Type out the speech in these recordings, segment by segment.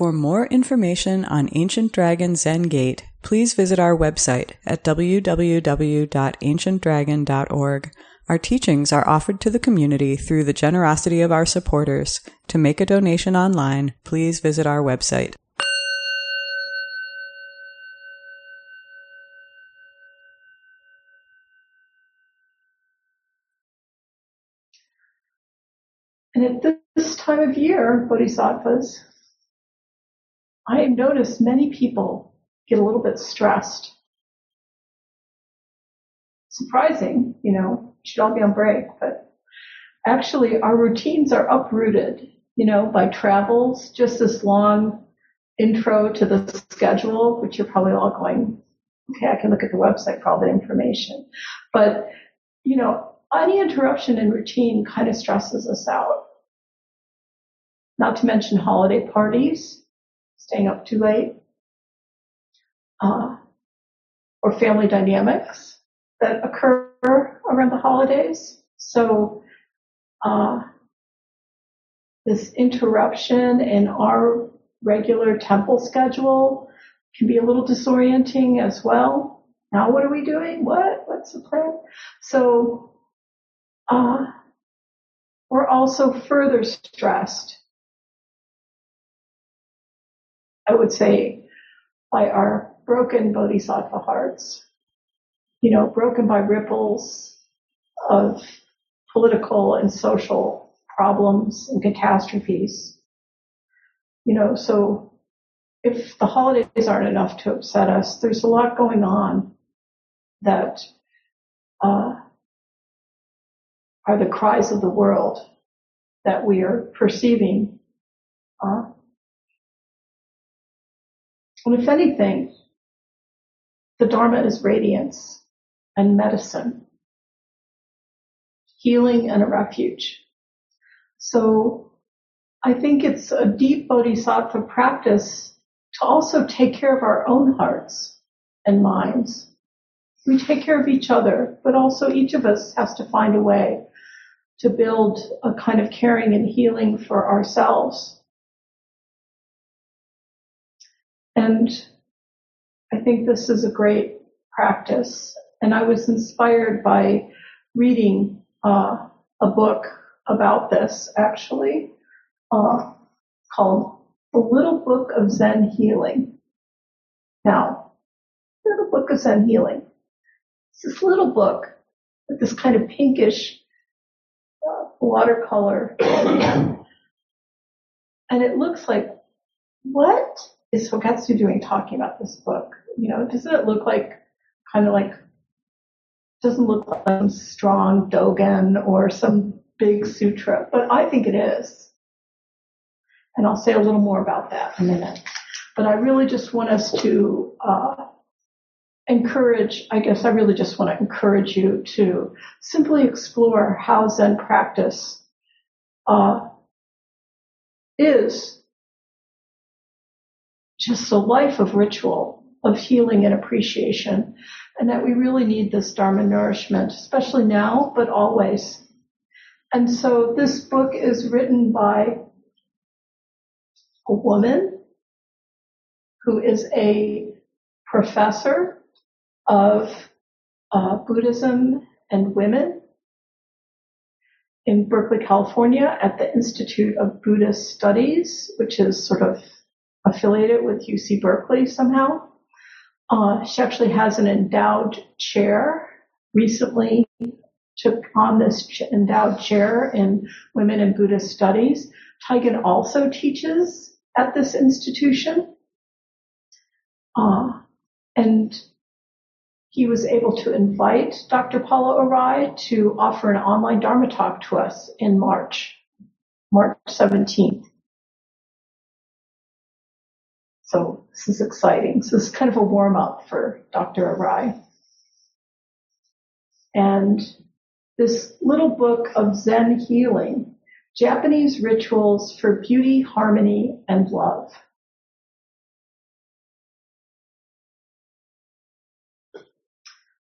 For more information on Ancient Dragon Zen Gate, please visit our website at www.ancientdragon.org. Our teachings are offered to the community through the generosity of our supporters. To make a donation online, please visit our website. And at this time of year, Bodhisattvas, I have noticed many people get a little bit stressed. Surprising, you know, we should all be on break, but actually our routines are uprooted, you know, by travels, just this long intro to the schedule, which you're probably all going, okay, I can look at the website for all that information. But, you know, any interruption in routine kind of stresses us out. Not to mention holiday parties, staying up too late, or family dynamics that occur around the holidays. So this interruption in our regular temple schedule can be a little disorienting as well. Now what are we doing? What's the plan? So we're also further stressed, I would say, by our broken bodhisattva hearts, you know, broken by ripples of political and social problems and catastrophes. You know, so if the holidays aren't enough to upset us, there's a lot going on that are the cries of the world that we are perceiving. And if anything, the Dharma is radiance and medicine, healing and a refuge. So I think it's a deep bodhisattva practice to also take care of our own hearts and minds. We take care of each other, but also each of us has to find a way to build a kind of caring and healing for ourselves. And I think this is a great practice. And I was inspired by reading a book about this, actually, called The Little Book of Zen Healing. Now, The Little Book of Zen Healing. It's this little book with this kind of pinkish watercolor. And it looks like, what is Hogetsu doing talking about this book? You know, doesn't it look like, kind of like, doesn't look like some strong Dogen or some big sutra, but I think it is. And I'll say a little more about that in a minute. But I really just want us to encourage you to simply explore how Zen practice is just a life of ritual, of healing and appreciation, and that we really need this Dharma nourishment, especially now, but always. And so this book is written by a woman who is a professor of Buddhism and women in Berkeley, California, at the Institute of Buddhist Studies, which is sort of affiliated with UC Berkeley somehow. She actually has an endowed chair, recently took on this endowed chair in Women in Buddhist Studies. Taigen also teaches at this institution. And he was able to invite Dr. Paula Arai to offer an online Dharma talk to us in March 17th. So this is exciting. So this is kind of a warm-up for Dr. Arai. And this little book of Zen Healing, Japanese Rituals for Beauty, Harmony, and Love.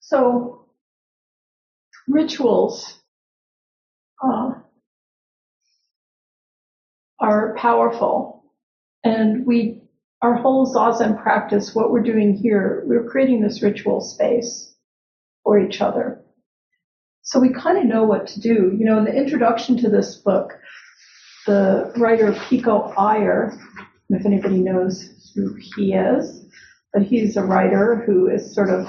So rituals are powerful. And our whole zazen practice, what we're doing here, we're creating this ritual space for each other. So we kind of know what to do. You know, in the introduction to this book, the writer Pico Iyer, if anybody knows who he is, but he's a writer who is sort of,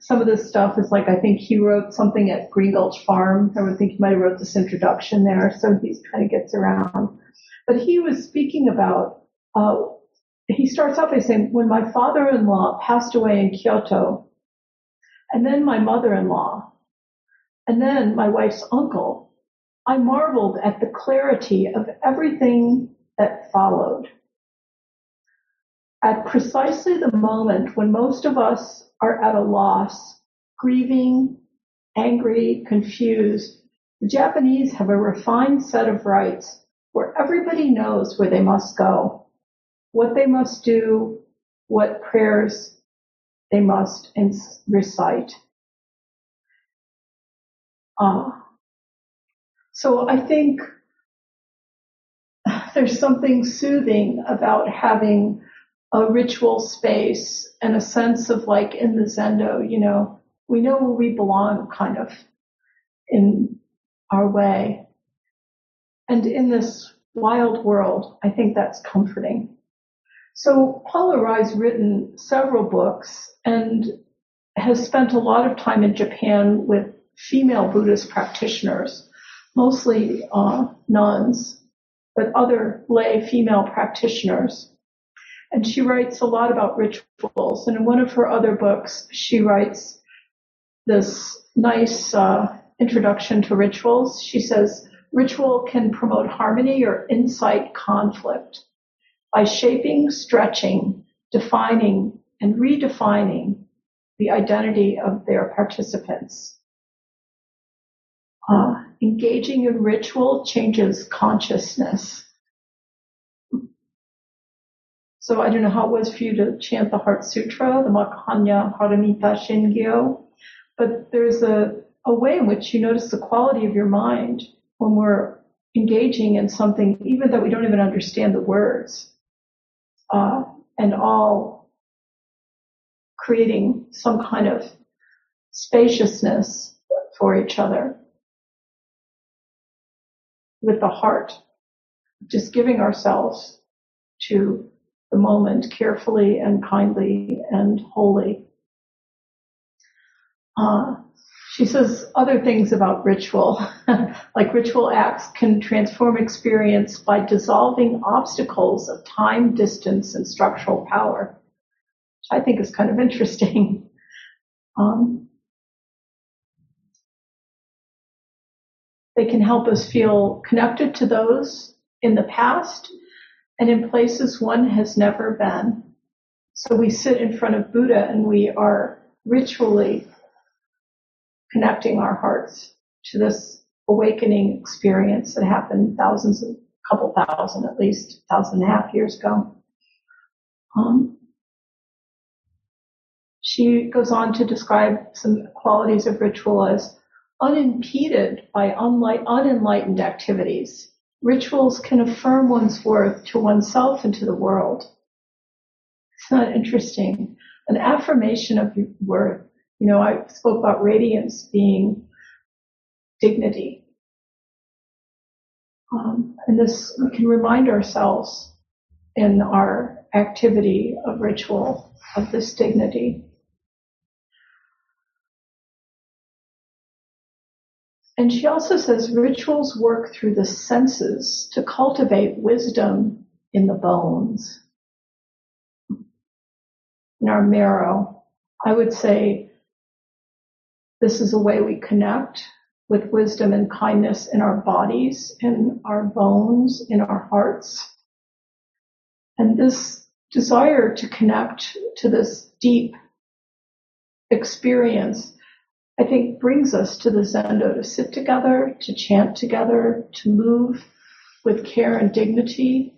some of this stuff is like, I think he wrote something at Green Gulch Farm. I would think he might have wrote this introduction there. So he kind of gets around. But he was speaking about, he starts off by saying, when my father-in-law passed away in Kyoto, and then my mother-in-law, and then my wife's uncle, I marveled at the clarity of everything that followed. At precisely the moment when most of us are at a loss, grieving, angry, confused, the Japanese have a refined set of rites where everybody knows where they must go, what they must do, what prayers they must recite. So I think there's something soothing about having a ritual space and a sense of, like, in the zendo, you know, we know where we belong, kind of, in our way. And in this wild world, I think that's comforting. So Paula Arai's written several books and has spent a lot of time in Japan with female Buddhist practitioners, mostly nuns, but other lay female practitioners. And she writes a lot about rituals. And in one of her other books, she writes this nice introduction to rituals. She says, ritual can promote harmony or incite conflict by shaping, stretching, defining, and redefining the identity of their participants. Engaging in ritual changes consciousness. So I don't know how it was for you to chant the Heart Sutra, the Maka Hannya Haramita Shingyo, but there's a way in which you notice the quality of your mind when we're engaging in something, even though we don't even understand the words, and all creating some kind of spaciousness for each other with the heart, just giving ourselves to the moment carefully and kindly and wholly. She says other things about ritual, like ritual acts can transform experience by dissolving obstacles of time, distance, and structural power, which I think is kind of interesting. They can help us feel connected to those in the past and in places one has never been. So we sit in front of Buddha and we are ritually connecting our hearts to this awakening experience that happened thousand and a half years ago. She goes on to describe some qualities of ritual as unimpeded by unenlightened activities. Rituals can affirm one's worth to oneself and to the world. It's not interesting. An affirmation of your worth. You know, I spoke about radiance being dignity. And this, we can remind ourselves in our activity of ritual of this dignity. And she also says rituals work through the senses to cultivate wisdom in the bones, in our marrow. I would say this is a way we connect with wisdom and kindness in our bodies, in our bones, in our hearts. And this desire to connect to this deep experience, I think, brings us to the zendo, to sit together, to chant together, to move with care and dignity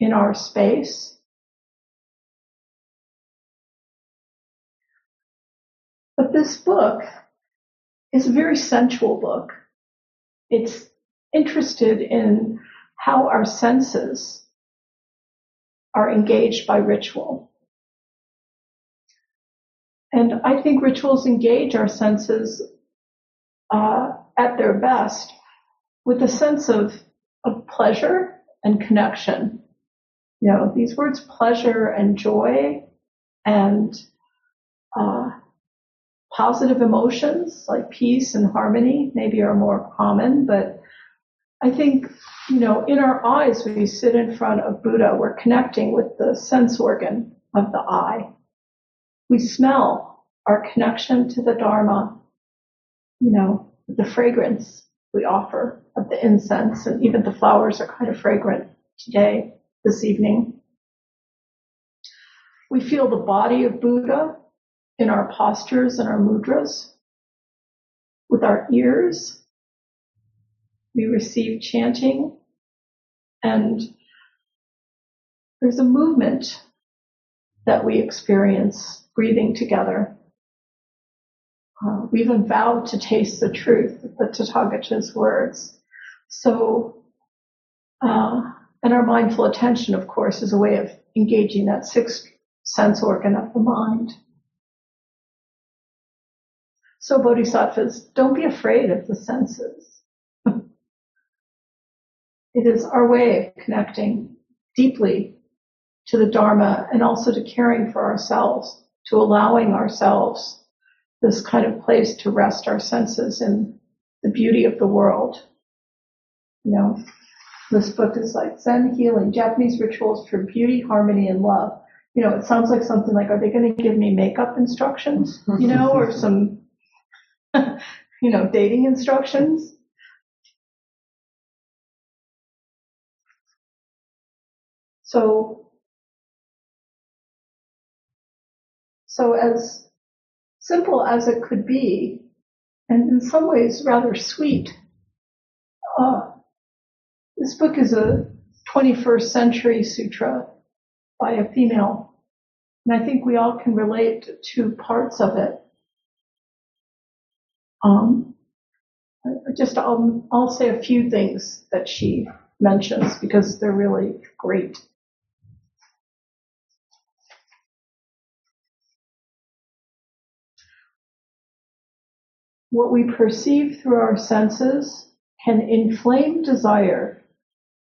in our space. But this book is a very sensual book. It's interested in how our senses are engaged by ritual. And I think rituals engage our senses at their best with a sense of pleasure and connection. You know, these words pleasure and joy and positive emotions like peace and harmony maybe are more common, but I think, you know, in our eyes, when we sit in front of Buddha, we're connecting with the sense organ of the eye. We smell our connection to the Dharma, you know, the fragrance we offer of the incense, and even the flowers are kind of fragrant today, this evening. We feel the body of Buddha in our postures and our mudras. With our ears, we receive chanting, and there's a movement that we experience breathing together. We even vowed to taste the truth, the Tathagata's words. So, and our mindful attention, of course, is a way of engaging that sixth sense organ of the mind. So, bodhisattvas, don't be afraid of the senses. It is our way of connecting deeply to the Dharma and also to caring for ourselves, to allowing ourselves this kind of place to rest our senses in the beauty of the world. You know, this book is like Zen Healing, Japanese Rituals for Beauty, Harmony, and Love. You know, it sounds like something like, are they going to give me makeup instructions, you know, or some, you know, dating instructions? So as simple as it could be, and in some ways rather sweet, this book is a 21st century sutra by a female, and I think we all can relate to parts of it. I'll say a few things that she mentions because they're really great. What we perceive through our senses can inflame desire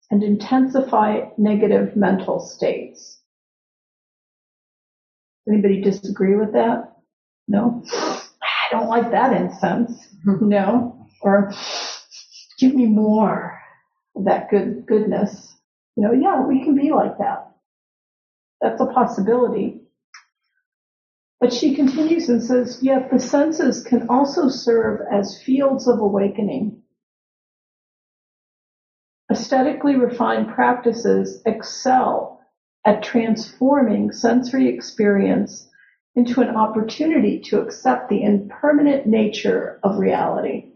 and intensify negative mental states. Anybody disagree with that? No? I don't like that incense. No? Or give me more of that goodness. You know, yeah, we can be like that. That's a possibility. But she continues and says, yet the senses can also serve as fields of awakening. Aesthetically refined practices excel at transforming sensory experience into an opportunity to accept the impermanent nature of reality.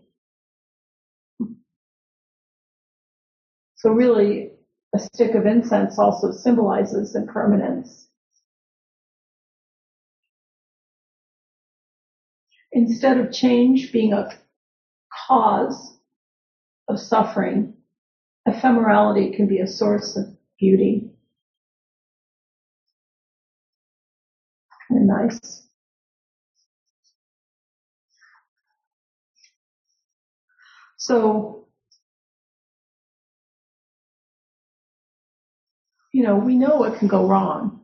So really, a stick of incense also symbolizes impermanence. Instead of change being a cause of suffering, ephemerality can be a source of beauty. Kind of nice. So, you know, we know what can go wrong.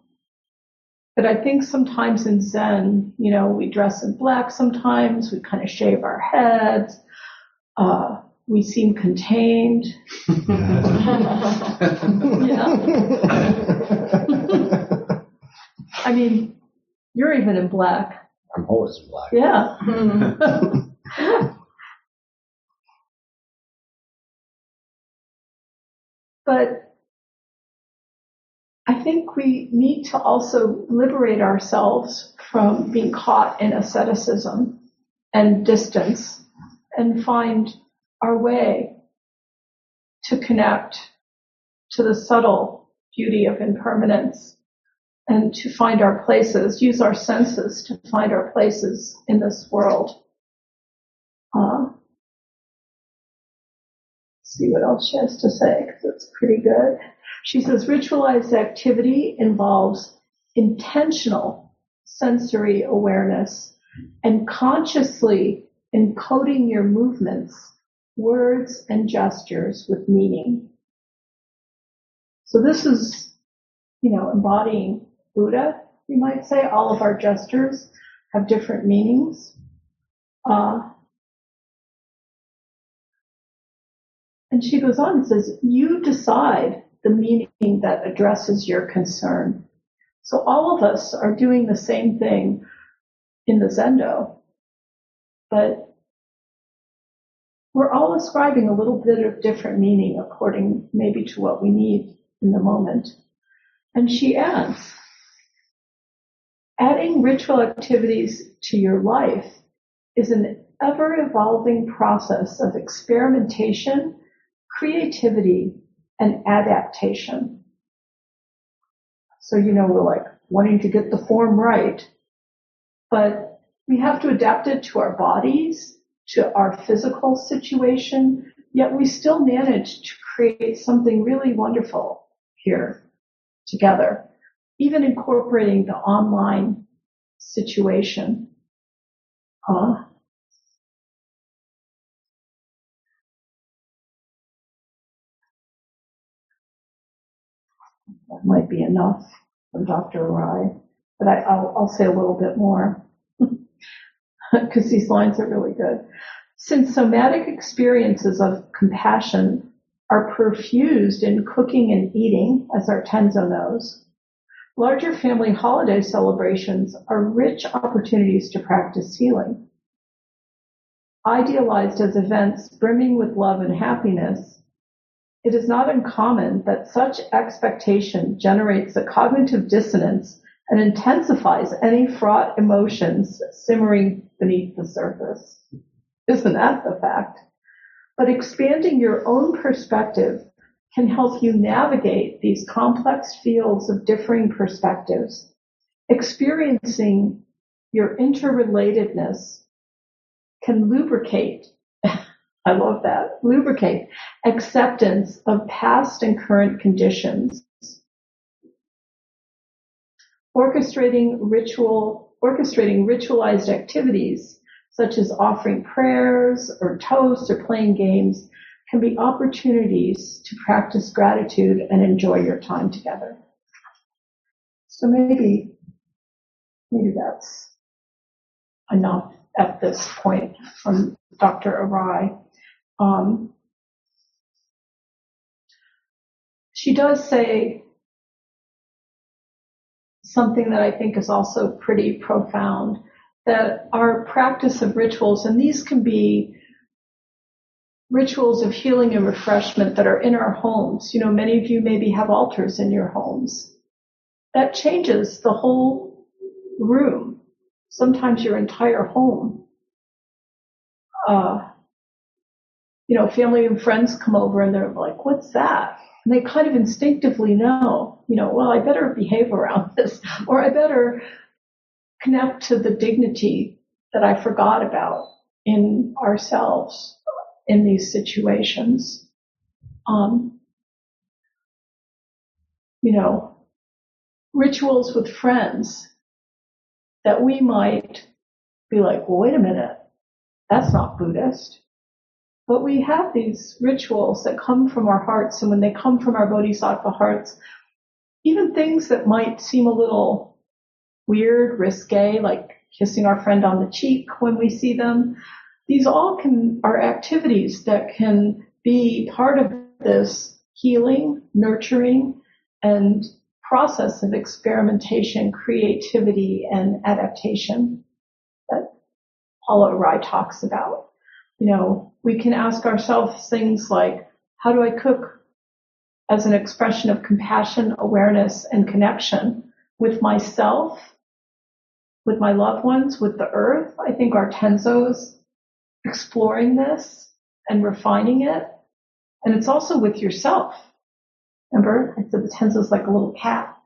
But I think sometimes in Zen, you know, we dress in black sometimes, we kind of shave our heads, we seem contained. Yeah. I mean, you're even in black. I'm always in black. Yeah. But I think we need to also liberate ourselves from being caught in asceticism and distance and find our way to connect to the subtle beauty of impermanence and to find our places, use our senses to find our places in this world. See what else she has to say, because it's pretty good. She says ritualized activity involves intentional sensory awareness and consciously encoding your movements, words, and gestures with meaning. So this is, you know, embodying Buddha, you might say. All of our gestures have different meanings. And she goes on and says, you decide the meaning that addresses your concern. So all of us are doing the same thing in the Zendo, but we're all ascribing a little bit of different meaning according maybe to what we need in the moment. And she adds, adding ritual activities to your life is an ever-evolving process of experimentation, creativity, and adaptation. So, you know, we're like wanting to get the form right, but we have to adapt it to our bodies, to our physical situation, yet we still manage to create something really wonderful here together, even incorporating the online situation. That might be enough from Dr. Arai, but I'll say a little bit more because these lines are really good. Since somatic experiences of compassion are perfused in cooking and eating, as our Tenzo knows, larger family holiday celebrations are rich opportunities to practice healing. Idealized as events brimming with love and happiness, it is not uncommon that such expectation generates a cognitive dissonance and intensifies any fraught emotions simmering beneath the surface. Isn't that the fact? But expanding your own perspective can help you navigate these complex fields of differing perspectives, experiencing your interrelatedness can lubricate, I love that, lubricate acceptance of past and current conditions. Orchestrating ritualized activities such as offering prayers or toasts or playing games can be opportunities to practice gratitude and enjoy your time together. So maybe that's enough at this point from Dr. Arai. She does say something that I think is also pretty profound, that our practice of rituals, and these can be rituals of healing and refreshment that are in our homes. You know, many of you maybe have altars in your homes. That changes the whole room, sometimes your entire home. You know, family and friends come over and they're like, what's that? And they kind of instinctively know, you know, well, I better behave around this, or I better connect to the dignity that I forgot about in ourselves in these situations. You know, rituals with friends that we might be like, well, wait a minute, that's not Buddhist. But we have these rituals that come from our hearts, and when they come from our bodhisattva hearts, even things that might seem a little weird, risque, like kissing our friend on the cheek when we see them, these all are activities that can be part of this healing, nurturing, and process of experimentation, creativity, and adaptation that Paula Arai talks about. You know, we can ask ourselves things like, how do I cook as an expression of compassion, awareness, and connection with myself, with my loved ones, with the earth? I think our Tenzo's exploring this and refining it. And it's also with yourself. Remember, I said the Tenzo's like a little cat.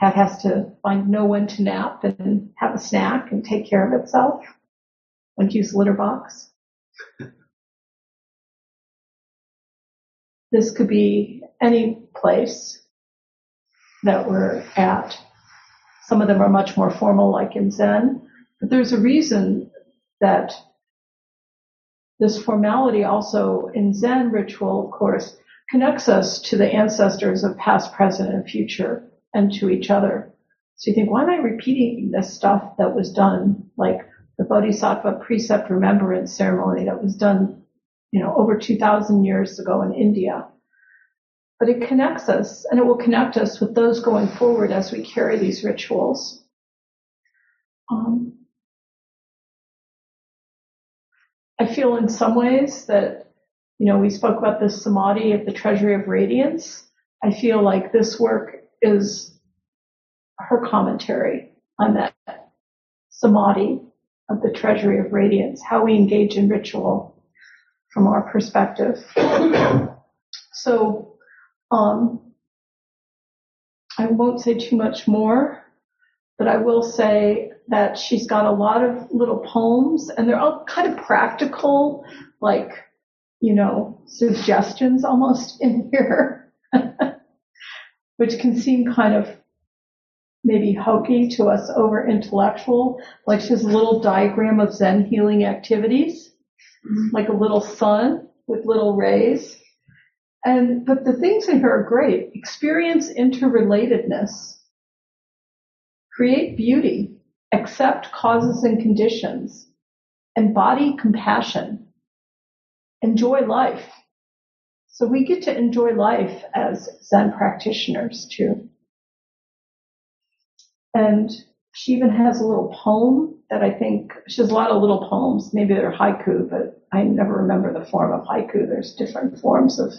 Cat has to find know when to nap and have a snack and take care of itself. One use litter box. This could be any place that we're at. Some of them are much more formal, like in Zen, but there's a reason that this formality also in Zen ritual, of course, connects us to the ancestors of past, present, and future, and to each other. So you think, why am I repeating this stuff that was done, like the Bodhisattva precept remembrance ceremony that was done, over 2,000 years ago in India? But it connects us, and it will connect us with those going forward as we carry these rituals. I feel in some ways that, we spoke about this Samadhi of the Treasury of Radiance. I feel like this work is her commentary on that Samadhi of the Treasury of Radiance, how we engage in ritual from our perspective. So I won't say too much more, but I will say that she's got a lot of little poems, and they're all kind of practical, like, suggestions almost in here, which can seem kind of maybe hokey to us over intellectual. Like she has a little diagram of Zen healing activities, like a little sun with little rays. But the things in here are great. Experience interrelatedness. Create beauty. Accept causes and conditions. Embody compassion. Enjoy life. So we get to enjoy life as Zen practitioners too. And she even has a little poem that I think, she has a lot of little poems. Maybe they're haiku, but I never remember the form of haiku. There's different forms of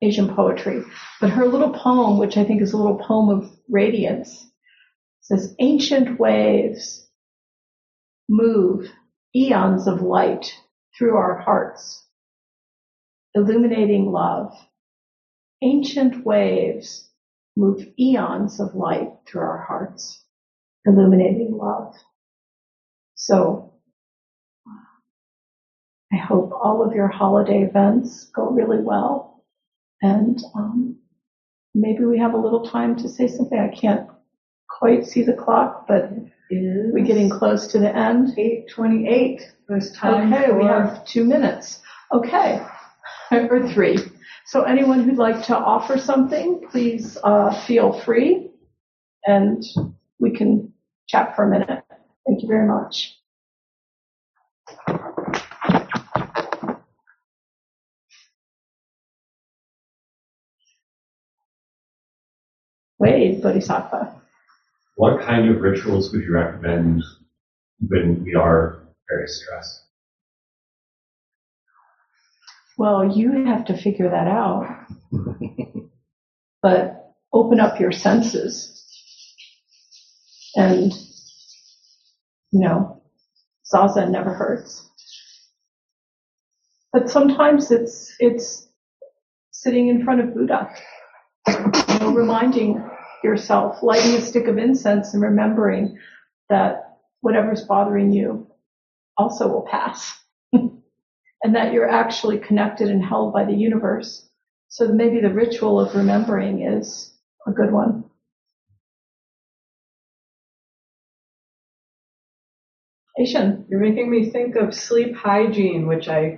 Asian poetry. But her little poem, which I think is a little poem of radiance, says, ancient waves move eons of light through our hearts, illuminating love. Ancient waves move eons of light through our hearts, illuminating love. So I hope all of your holiday events go really well. And maybe we have a little time to say something. I can't quite see the clock, but we're getting close to the end. 8:28. There's time. Okay, we have 2 minutes. Okay, or 3. So anyone who'd like to offer something, please feel free, and we can chat for a minute. Thank you very much. Wait, Bodhisattva. What kind of rituals would you recommend when we are very stressed? Well, you have to figure that out. But open up your senses. And, zazen never hurts. But sometimes it's sitting in front of Buddha. Reminding yourself, lighting a stick of incense and remembering that whatever's bothering you also will pass. And that you're actually connected and held by the universe. So maybe the ritual of remembering is a good one. Asian. You're making me think of sleep hygiene, which I,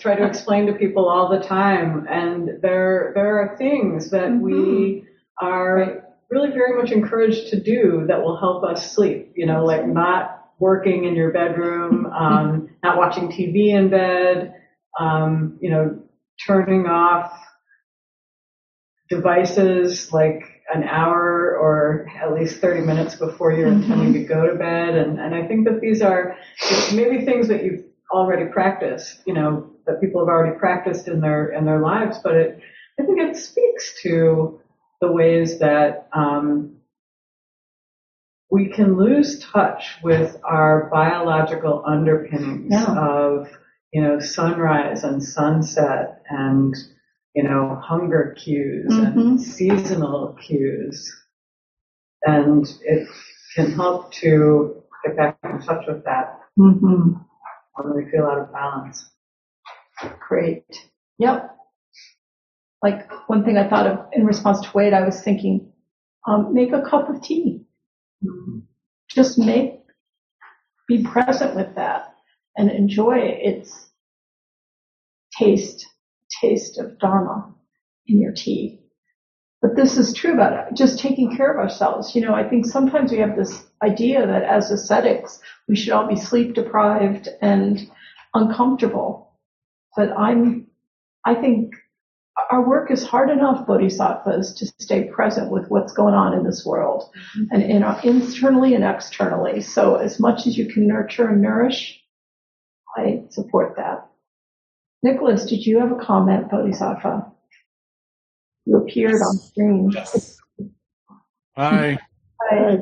try to explain to people all the time. And there are things that we are really very much encouraged to do that will help us sleep. Like not working in your bedroom, not watching TV in bed, turning off devices like an hour or at least 30 minutes before you're intending to go to bed. And I think that these are maybe things that you've already practiced, that people have already practiced in their lives. But I think it speaks to the ways that we can lose touch with our biological underpinnings of, sunrise and sunset and, hunger cues and seasonal cues. And it can help to get back in touch with that when we feel out of balance. Great. Yep. like one thing I thought of in response to Wade, I was thinking, make a cup of tea. Mm-hmm. Just be present with that and enjoy its taste of Dharma in your tea. But this is true about it, just taking care of ourselves. You know, I think sometimes we have this idea that as ascetics, we should all be sleep deprived and uncomfortable. But I think our work is hard enough, bodhisattvas, to stay present with what's going on in this world, mm-hmm. and internally and externally. So as much as you can nurture and nourish, I support that. Nicholas, did you have a comment, bodhisattva? You appeared on screen. Yes. Hi. Hi.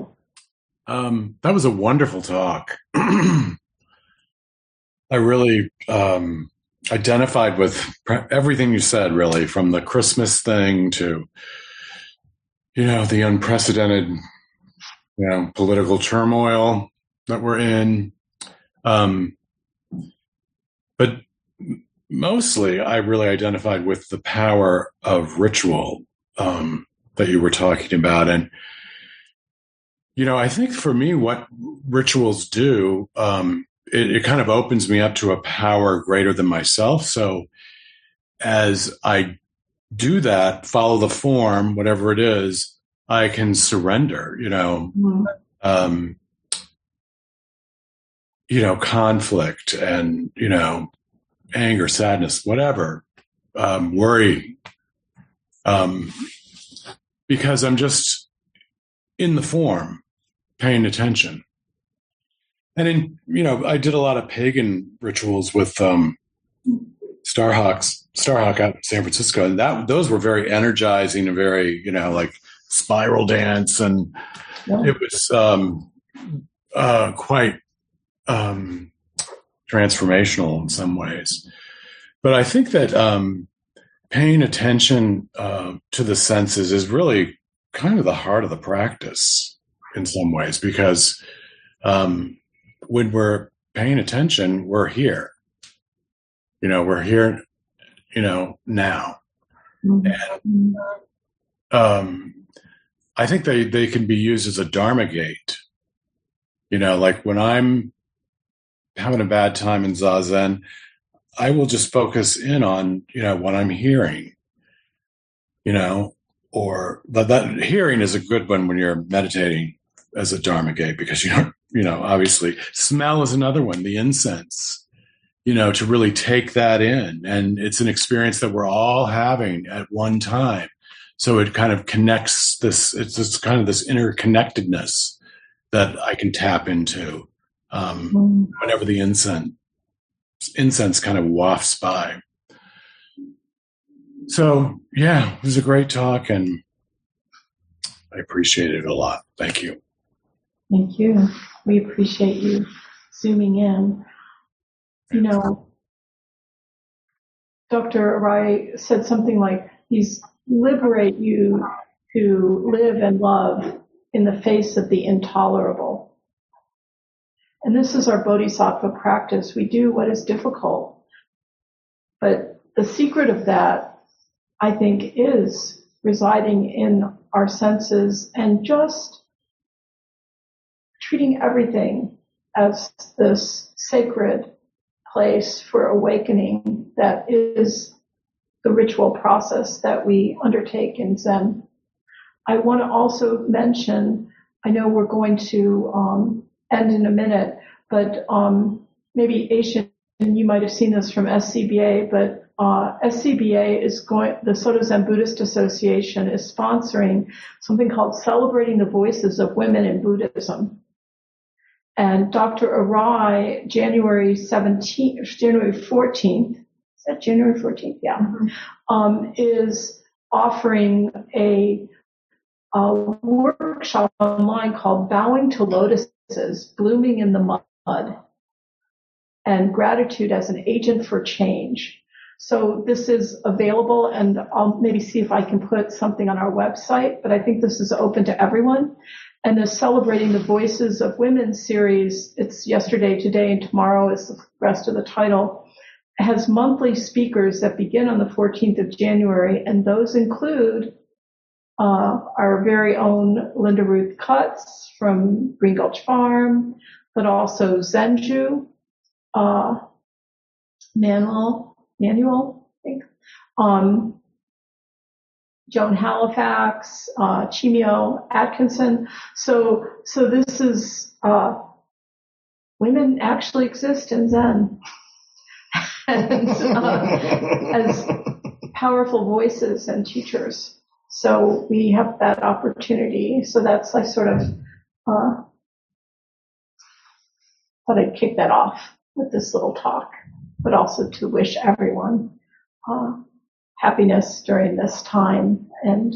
That was a wonderful talk. I really identified with everything you said, really, from the Christmas thing to, you know, the unprecedented, you know, political turmoil that we're in. But mostly, I really identified with the power of ritual that you were talking about. And, you know, I think for me, what rituals do, it kind of opens me up to a power greater than myself. So as I do that, follow the form, whatever it is, I can surrender, you know, mm-hmm. You know, conflict and, you know, anger, sadness, whatever, worry, because I'm just in the form paying attention. And in, you know, I did a lot of pagan rituals with Starhawk out in San Francisco, and those were very energizing and very, you know, like spiral dance, and it was quite transformational in some ways. But I think that paying attention to the senses is really kind of the heart of the practice in some ways, because when we're paying attention, we're here. You know, we're here, you know, now. And I think they can be used as a Dharma gate. You know, like when I'm having a bad time in zazen, I will just focus in on, you know, what I'm hearing. You know, or that hearing is a good one when you're meditating as a Dharma gate, because you don't, you know, obviously smell is another one, the incense, you know, to really take that in. And it's an experience that we're all having at one time. So it kind of connects this, it's just kind of this interconnectedness that I can tap into whenever the incense kind of wafts by. So yeah, it was a great talk and I appreciate it a lot. Thank you. Thank you. We appreciate you zooming in. You know, Dr. Arai said something like, these liberate you to live and love in the face of the intolerable. And this is our bodhisattva practice. We do what is difficult. But the secret of that, I think, is residing in our senses and just treating everything as this sacred place for awakening that is the ritual process that we undertake in Zen. I want to also mention, I know we're going to end in a minute, but maybe Aishan, you might have seen this from SCBA, but SCBA the Soto Zen Buddhist Association is sponsoring something called Celebrating the Voices of Women in Buddhism. And Dr. Arai, January 14th, yeah, mm-hmm. Is offering a workshop online called Bowing to Lotuses, Blooming in the Mud and Gratitude as an Agent for Change. So this is available, and I'll maybe see if I can put something on our website, but I think this is open to everyone. And the Celebrating the Voices of Women series, it's yesterday, today, and tomorrow is the rest of the title, has monthly speakers that begin on the 14th of January, and those include our very own Linda Ruth Cutts from Green Gulch Farm, but also Zenju, Manuel, I think, Joan Halifax, Chimio Atkinson. So this is, women actually exist in Zen. And, as powerful voices and teachers. So we have that opportunity. So that's, I sort of, thought I'd kick that off with this little talk, but also to wish everyone, happiness during this time and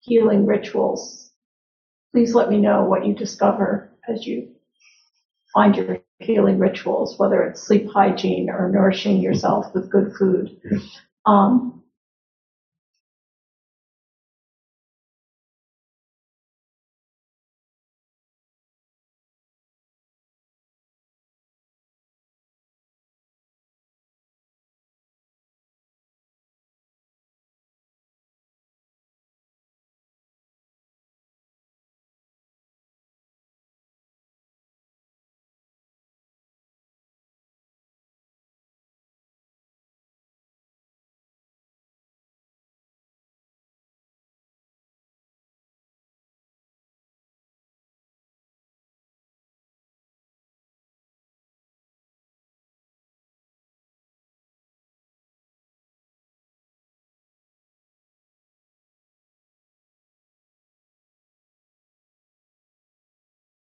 healing rituals. Please let me know what you discover as you find your healing rituals, whether it's sleep hygiene or nourishing yourself with good food.